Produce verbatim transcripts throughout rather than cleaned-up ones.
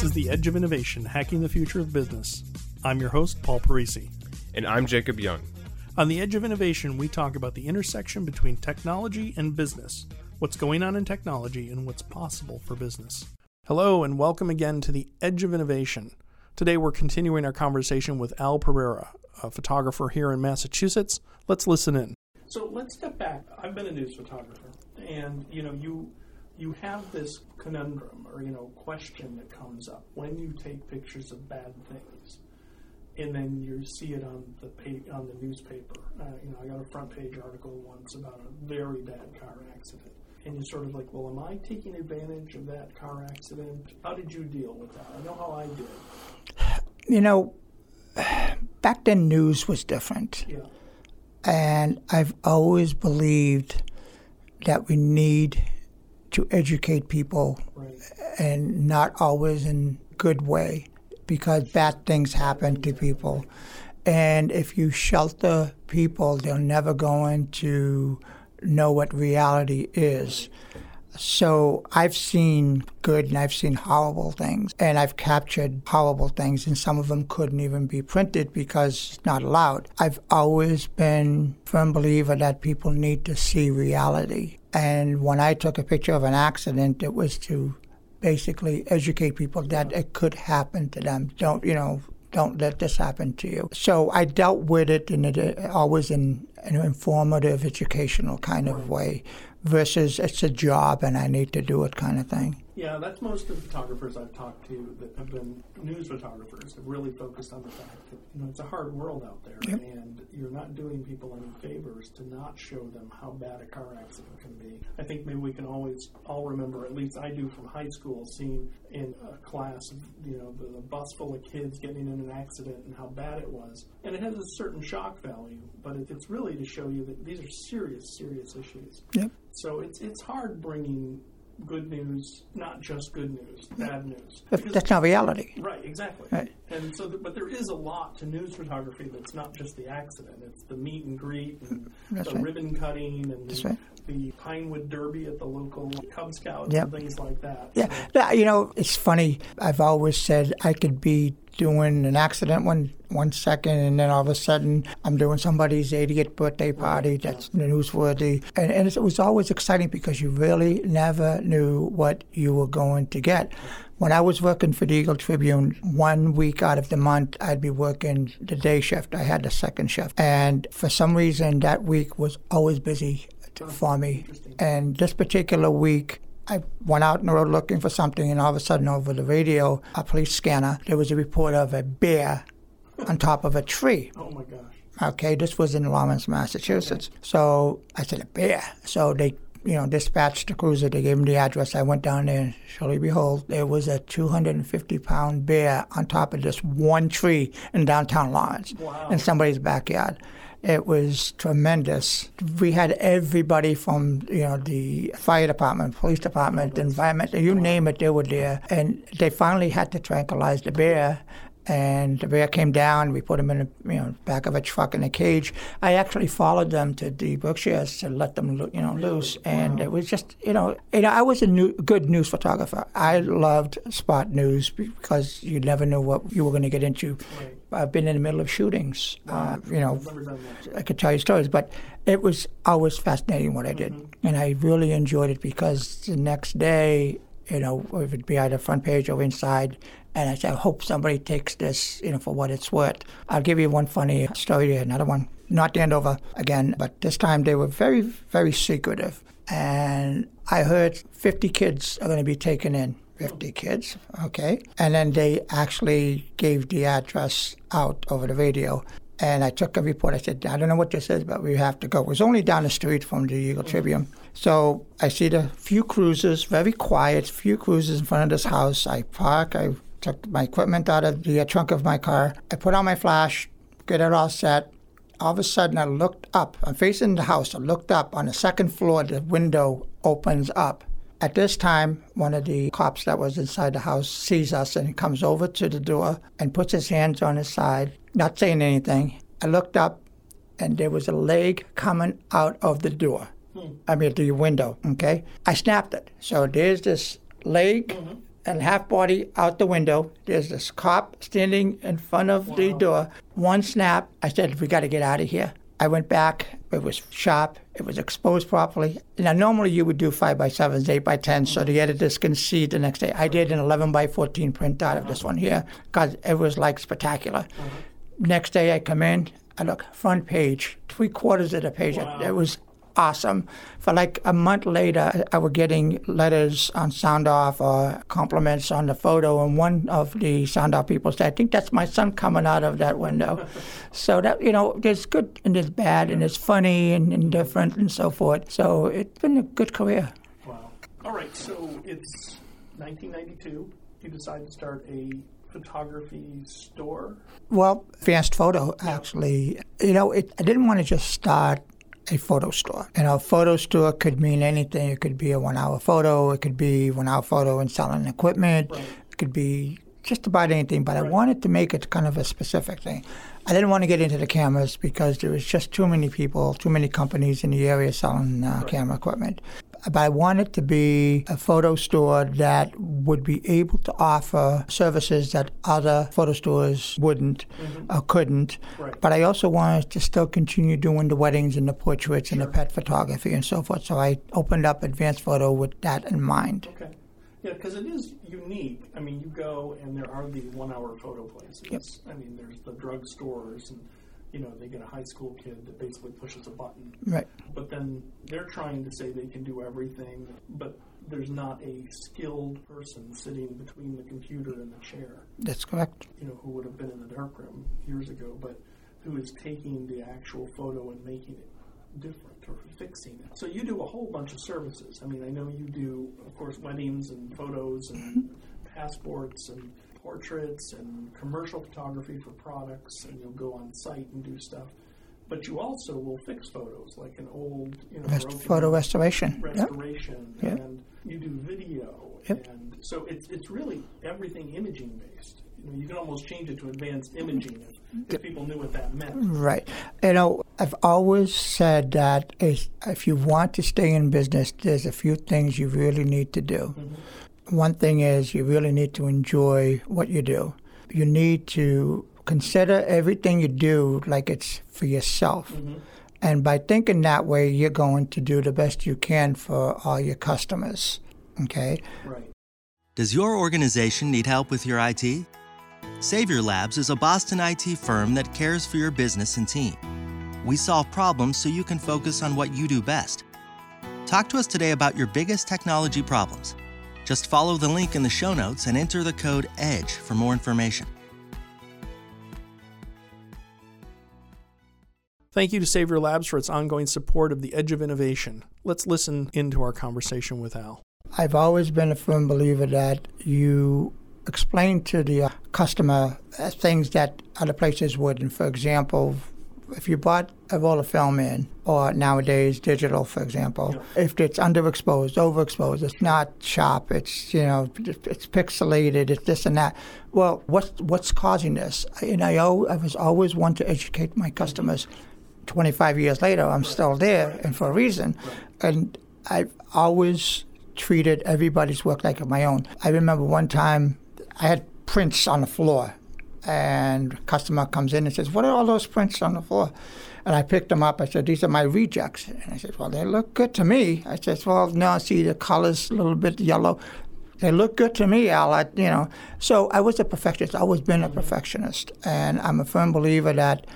This is The Edge of Innovation, Hacking the Future of Business. I'm your host, Paul Parisi. And I'm Jacob Young. On The Edge of Innovation, we talk about the intersection between technology and business, what's going on in technology, and what's possible for business. Hello, and welcome again to The Edge of Innovation. Today, we're continuing our conversation with Al Pereira, a photographer here in Massachusetts. Let's listen in. So let's step back. I've been a news photographer, and you know, you you have this conundrum or you know question that comes up when you take pictures of bad things, and then you see it on the page, on the newspaper. Uh, you know, I got a front page article once about a very bad car accident, and you're sort of like, well, am I taking advantage of that car accident? How did you deal with that? I know how I did. You know, back then news was different. Yeah. And I've always believed that we need to educate people, right, and not always in good way, because bad things happen to people. And if you shelter people, they're never going to know what reality is. So I've seen good and I've seen horrible things, and I've captured horrible things, and some of them couldn't even be printed because it's not allowed. I've always been a firm believer that people need to see reality. And when I took a picture of an accident, it was to basically educate people that it could happen to them. Don't, you know, don't let this happen to you. So I dealt with it, in a, always in an informative, educational kind of way, versus it's a job and I need to do it kind of thing. Yeah, that's most of the photographers I've talked to that have been news photographers have really focused on the fact that, you know, it's a hard world out there, yep, and you're not doing people any favors to not show them how bad a car accident can be. I think maybe we can always all remember, at least I do from high school, seeing in a class, you know, the, the bus full of kids getting in an accident and how bad it was. And it has a certain shock value, but it, it's really to show you that these are serious, serious issues. Yep. So it's it's hard bringing good news, not just good news, bad news. Because that's not reality. Right, exactly. Right. And so, the, but there is a lot to news photography that's not just the accident. It's the meet and greet, and that's the right. ribbon cutting, and the, right. the Pinewood Derby at the local Cub Scouts, yep, and things like that. Yeah, so, you know, it's funny. I've always said I could be doing an accident one one second, and then all of a sudden I'm doing somebody's eightieth birthday party that's newsworthy. And, and it was always exciting because you really never knew what you were going to get. When I was working for the Eagle Tribune, one week out of the month, I'd be working the day shift. I had the second shift. And for some reason, that week was always busy for me. And this particular week, I went out on the road looking for something, and all of a sudden over the radio, a police scanner, there was a report of a bear on top of a tree. Oh, my gosh. Okay, this was in Lawrence, Massachusetts. Okay. So I said, a bear. So they, you know, dispatched the cruiser. They gave him the address. I went down there, and surely behold, there was a two hundred fifty pound bear on top of this one tree in downtown Lawrence, wow, in somebody's backyard. It was tremendous. We had everybody from, you know, the fire department, police department, the environment, you name it, they were there. And they finally had to tranquilize the bear. And the bear came down. We put him in the, you know, back of a truck in a cage. I actually followed them to the Berkshires to let them, you know, loose. And wow, it was just, you know, you know, I was a new, good news photographer. I loved spot news because you never knew what you were going to get into. Right. I've been in the middle of shootings. Wow. Uh, you know, I could tell you stories, but it was always fascinating what I did, mm-hmm, and I really enjoyed it because the next day, you know, it would be either front page or inside. And I said, I hope somebody takes this, you know, for what it's worth. I'll give you one funny story, another one. Not Andover again, but this time they were very, very secretive. And I heard fifty kids are going to be taken in. fifty kids, okay. And then they actually gave the address out over the radio. And I took a report. I said, I don't know what this is, but we have to go. It was only down the street from the Eagle Tribune. So I see the few cruisers, very quiet, few cruisers in front of this house. I park, I took my equipment out of the trunk of my car. I put on my flash, get it all set. All of a sudden, I looked up. I'm facing the house. I looked up. On the second floor, the window opens up. At this time, one of the cops that was inside the house sees us and comes over to the door and puts his hands on his side, not saying anything. I looked up, and there was a leg coming out of the door. Hmm. I mean, the window, okay? I snapped it. So there's this leg, mm-hmm, and half body out the window. There's this cop standing in front of wow. the door. One snap, I said, we got to get out of here. I went back. It was sharp. It was exposed properly. Now, normally you would do five by sevens, eight by tens, so the editors can see the next day. I did an eleven by fourteen print out of this one here because it was, like, spectacular. Next day I come in. I look, front page, three-quarters of the page. Wow. It was awesome. For like a month later, I was getting letters on Sound Off or compliments on the photo, and one of the Sound Off people said, I think that's my son coming out of that window. So that, you know, there's good and there's bad and it's funny and, and different and so forth. So it's been a good career. Wow. All right, so it's nineteen ninety-two. You decide to start a photography store? Well, Advanced Photo, actually. You know, it, I didn't want to just start a photo store. You know, a photo store could mean anything. It could be a one-hour photo. It could be one-hour photo and selling equipment. Right. It could be just about anything, but right. I wanted to make it kind of a specific thing. I didn't want to get into the cameras because there was just too many people, too many companies in the area selling uh, right. camera equipment. But I wanted to be a photo store that would be able to offer services that other photo stores wouldn't mm-hmm. or couldn't. Right. But I also wanted to still continue doing the weddings and the portraits sure. and the pet photography and so forth. So I opened up Advanced Photo with that in mind. Okay. Yeah, because it is unique. I mean, you go and there are the one-hour photo places. Yep. I mean, there's the drugstores and, you know, they get a high school kid that basically pushes a button. Right. But then they're trying to say they can do everything, but there's not a skilled person sitting between the computer and the chair. That's correct. You know, who would have been in the darkroom years ago, but who is taking the actual photo and making it different or fixing it. So you do a whole bunch of services. I mean, I know you do, of course, weddings and photos and mm-hmm. passports and portraits and commercial photography for products, and you'll go on site and do stuff. But you also will fix photos, like an old, you know, Rest- photo restoration, restoration, yep. and yep. you do video, yep. and so it's it's really everything imaging based. You know, you can almost change it to advanced imaging if, if people knew what that meant. Right. You know, I've always said that if, if you want to stay in business, there's a few things you really need to do. Mm-hmm. One thing is you really need to enjoy what you do. You need to consider everything you do like it's for yourself. Mm-hmm. And by thinking that way, you're going to do the best you can for all your customers. Okay? Right. Does your organization need help with your I T? Savior Labs is a Boston I T firm that cares for your business and team. We solve problems so you can focus on what you do best. Talk to us today about your biggest technology problems. Just follow the link in the show notes and enter the code EDGE for more information. Thank you to Savior Labs for its ongoing support of the Edge of Innovation. Let's listen into our conversation with Al. I've always been a firm believer that you explain to the uh, customer uh, things that other places wouldn't. For example, if you bought a roll of film in, or nowadays digital, for example, yeah. if it's underexposed, overexposed, it's not sharp, it's, you know, it's pixelated, it's this and that. Well, what's what's causing this? And I, I was always one to educate my customers. twenty-five years later, I'm right. still there, right. and for a reason. Right. And I've always treated everybody's work like my own. I remember one time I had prints on the floor, and a customer comes in and says, what are all those prints on the floor? And I picked them up. I said, these are my rejects. And I said, well, they look good to me. I said, well, no, see, the color's a little bit yellow. They look good to me, Al, I, you know. So I was a perfectionist. I've always been a perfectionist. And I'm a firm believer that,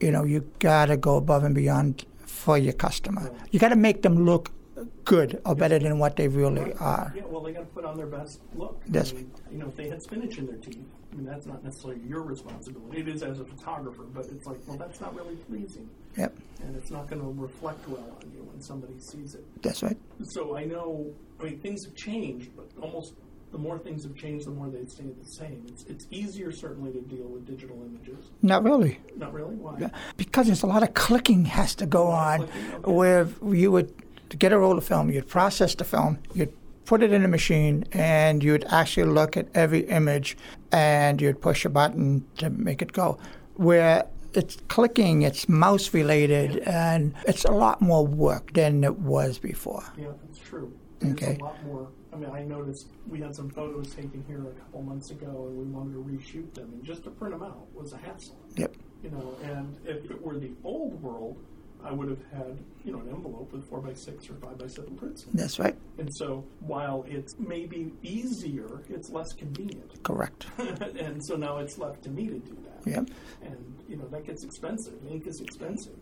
you know, you got to go above and beyond for your customer. You got to make them look good or better than what they really are. Yeah, well, they got to put on their best look. That's, I mean, you know, if they had spinach in their teeth, I mean, that's not necessarily your responsibility. It is as a photographer, but it's like, well, that's not really pleasing. Yep. And it's not going to reflect well on you when somebody sees it. That's right. So I know, I mean, things have changed, but almost the more things have changed, the more they stay the same. It's it's easier, certainly, to deal with digital images. Not really. Not really? Why? Yeah. Because there's a lot of clicking has to go on okay. where you would... To get a roll of film, you'd process the film, you'd put it in a machine, and you'd actually look at every image, and you'd push a button to make it go. Where it's clicking, it's mouse-related, yeah. and it's a lot more work than it was before. Yeah, that's true. Okay. It's a lot more I mean, I noticed we had some photos taken here a couple months ago, and we wanted to reshoot them, and just to print them out was a hassle. Yep. You know, and if it were the old world, I would have had, you know, an envelope with four by six or five by seven prints. That's right. And so while it's maybe easier, it's less convenient. Correct. And so now it's left to me to do that. Yep. And you know, that gets expensive. Ink is expensive.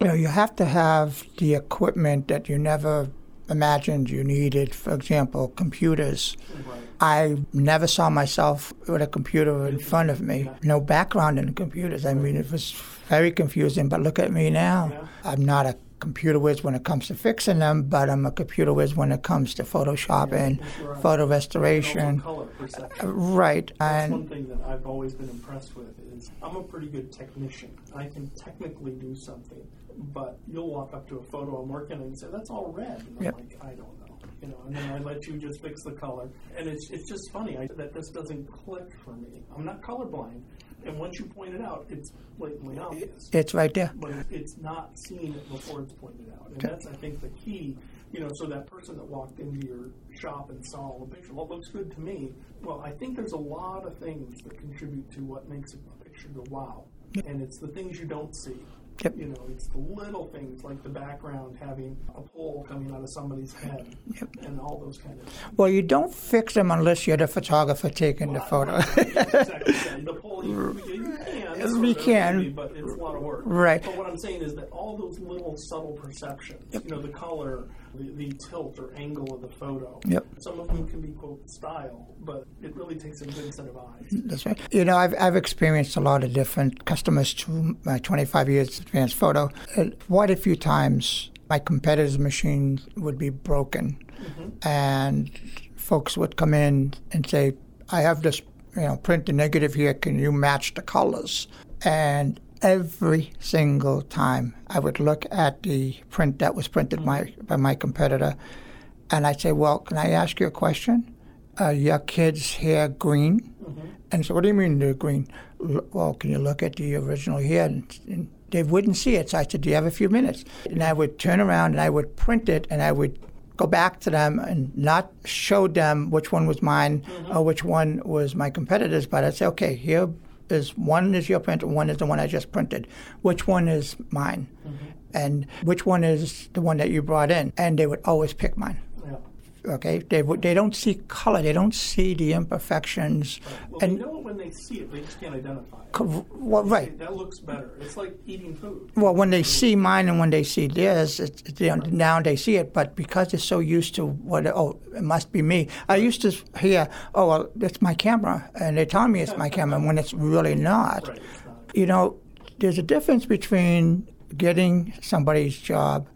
You know, you have to have the equipment that you never imagined you needed. For example, computers. Right. I never saw myself with a computer in front of me. Yeah. No background in computers. I mean, it was very confusing, but look at me now. Yeah. I'm not a computer whiz when it comes to fixing them, but I'm a computer whiz when it comes to Photoshop yeah, and right. photo restoration. Color perception. Right. That's and one thing that I've always been impressed with is I'm a pretty good technician. I can technically do something, but you'll walk up to a photo I'm working on and say, that's all red. And I'm yep. like, I don't know. You know, and then I let you just fix the color. And it's it's just funny I, that this doesn't click for me. I'm not colorblind. And once you point it out, it's blatantly obvious. It's right there. But it's not seen before it's pointed out. And that's, I think, the key. You know, so that person that walked into your shop and saw all the picture, well, it looks good to me. Well, I think there's a lot of things that contribute to what makes a picture go wow. Yep. And it's the things you don't see. Yep. You know, it's the little things like the background having a pole coming out of somebody's head yep. and all those kind of things. Well, you don't fix them unless you're the photographer taking well, the photo. Exactly. The pole, you, you can. We can. Maybe, but it's a lot of work. Right. But what I'm saying is that all those little subtle perceptions, yep. you know, the color, the, the tilt or angle of the photo, yep. some of them can be, quote, style, but it really takes a good set of eyes. That's right. You know, I've, I've experienced a lot of different customers through my twenty-five years Advanced Photo. Quite a few times my competitor's machine would be broken, mm-hmm. and folks would come in and say, I have this, you know, print the negative here, can you match the colors? And every single time I would look at the print that was printed mm-hmm. my, by my competitor, and I'd say, well, can I ask you a question? Uh, your kid's hair green? Mm-hmm. And so, what do you mean they're green? Well, can you look at the original hair? And, and they wouldn't see it. So I said, do you have a few minutes? And I would turn around and I would print it and I would go back to them and not show them which one was mine mm-hmm. or which one was my competitor's, but I'd say, okay, here is one is your print and one is the one I just printed. Which one is mine? Mm-hmm. And which one is the one that you brought in? And they would always pick mine. Okay, they they don't see color. They don't see the imperfections. Right. Well, and they know it when they see it. They just can't identify it. Co- well, right. Say, that looks better. It's like eating food. Well, when they see mine and when they see theirs, it's, they, right. now they see it. But because they're so used to what, oh, it must be me. I used to hear, oh, well, it's my camera. And they tell me it's my camera when it's really not. Right, it's not. You know, there's a difference between getting somebody's job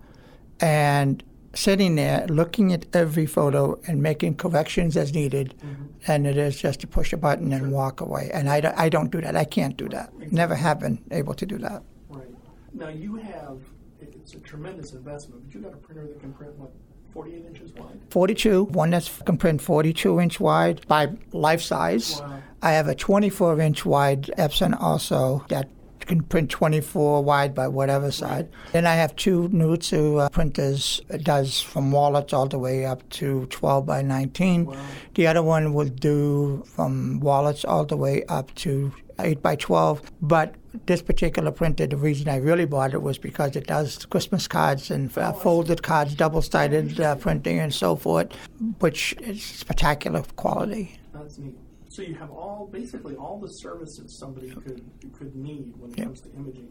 and sitting there looking at every photo and making corrections as needed, mm-hmm. and it is just to push a button and sure. walk away. And I, I don't do that. I can't do that. Exactly. Never have been able to do that. Right. Now you have, it's a tremendous investment, but you got a printer that can print what, forty-eight inches wide? forty-two, one that can print forty-two inch wide by life size. Wow. I have a twenty-four inch wide Epson also that can print twenty-four wide by whatever side. Right. Then I have two Nutsu uh, printers. It does from wallets all the way up to twelve by nineteen. Wow. The other one will do from wallets all the way up to eight by twelve. But this particular printer, the reason I really bought it was because it does Christmas cards and uh, folded cards, double-sided uh, printing and so forth, which is spectacular quality. That's neat. So you have all, basically all the services somebody could could need when it yep. comes to imaging.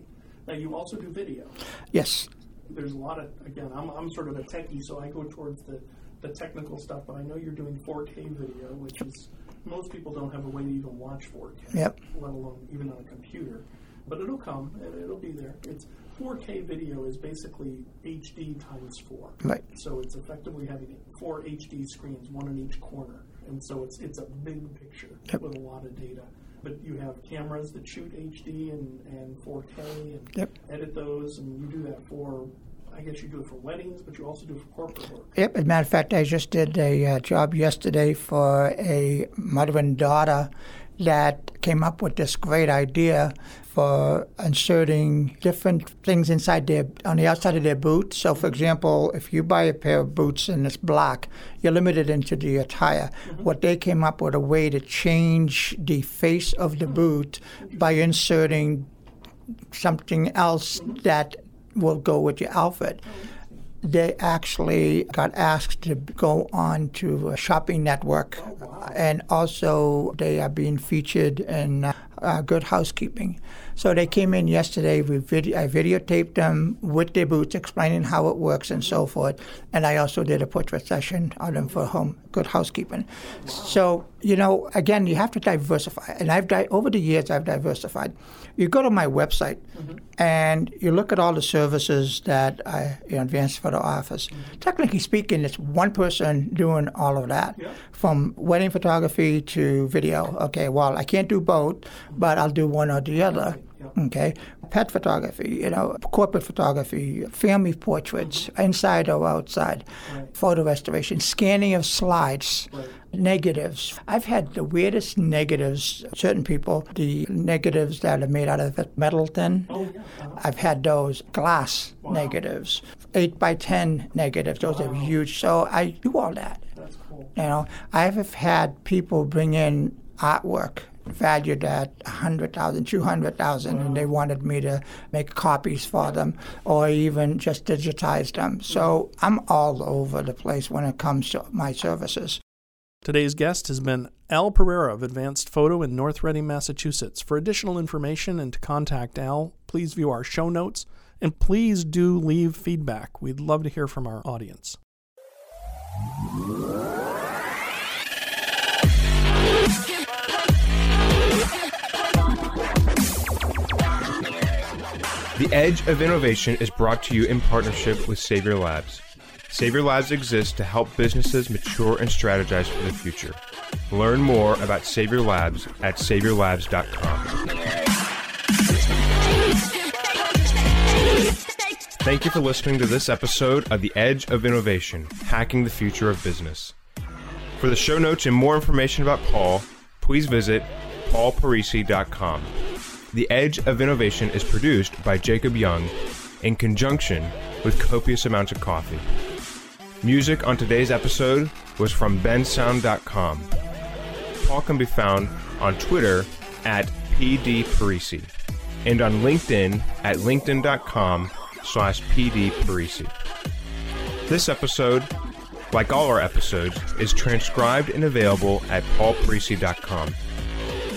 Now you also do video. Yes. There's a lot of, again, I'm I'm sort of a techie, so I go towards the, the technical stuff, but I know you're doing four K video, which is, most people don't have a way to even watch four K, yep. let alone even on a computer. But it'll come, and it'll be there. It's four K video is basically H D times four. Right. So it's effectively having four H D screens, one in each corner. And so it's it's a big picture yep. with a lot of data. But you have cameras that shoot H D and, and four K and yep. edit those, and you do that for, I guess you do it for weddings, but you also do it for corporate work. Yep. As a matter of fact, I just did a uh, job yesterday for a mother and daughter that came up with this great idea for inserting different things inside their, on the outside of their boot. So, for example, if you buy a pair of boots in this block, you're limited into the attire. Mm-hmm. What they came up with, a way to change the face of the boot by inserting something else that will go with your outfit. They actually got asked to go on to a shopping network, and also they are being featured in uh, uh, Good Housekeeping. So they came in yesterday. We vid- I videotaped them with their boots, explaining how it works and so forth. And I also did a portrait session on them for home Good Housekeeping. So, you know, again, you have to diversify. And I've di- over the years, I've diversified. You go to my website, mm-hmm. and you look at all the services that I, you know, Advanced Photo offers. Mm-hmm. Technically speaking, it's one person doing all of that, yeah. from wedding photography to video. Okay, well, I can't do both, but I'll do one or the other. Okay, pet photography, you know, corporate photography, family portraits, inside or outside, right. photo restoration, scanning of slides, right. negatives. I've had the weirdest negatives, certain people, the negatives that are made out of metal tin. Oh, yeah. I've had those glass wow. negatives, eight by ten negatives. Those wow. are huge. So I do all that. That's cool. You know, I've had people bring in artwork valued at one hundred thousand dollars, two hundred thousand dollars, wow. and they wanted me to make copies for them or even just digitize them. So I'm all over the place when it comes to my services. Today's guest has been Al Pereira of Advanced Photo in North Reading, Massachusetts. For additional information and to contact Al, please view our show notes, and please do leave feedback. We'd love to hear from our audience. The Edge of Innovation is brought to you in partnership with Savior Labs. Savior Labs exists to help businesses mature and strategize for the future. Learn more about Savior Labs at savior labs dot com. Thank you for listening to this episode of The Edge of Innovation, Hacking the Future of Business. For the show notes and more information about Paul, please visit paul parisi dot com. The Edge of Innovation is produced by Jacob Young in conjunction with copious amounts of coffee. Music on today's episode was from ben sound dot com. Paul can be found on Twitter at P D Parisi and on LinkedIn at linkedin dot com slash P D Parisi. This episode, like all our episodes, is transcribed and available at paul parisi dot com.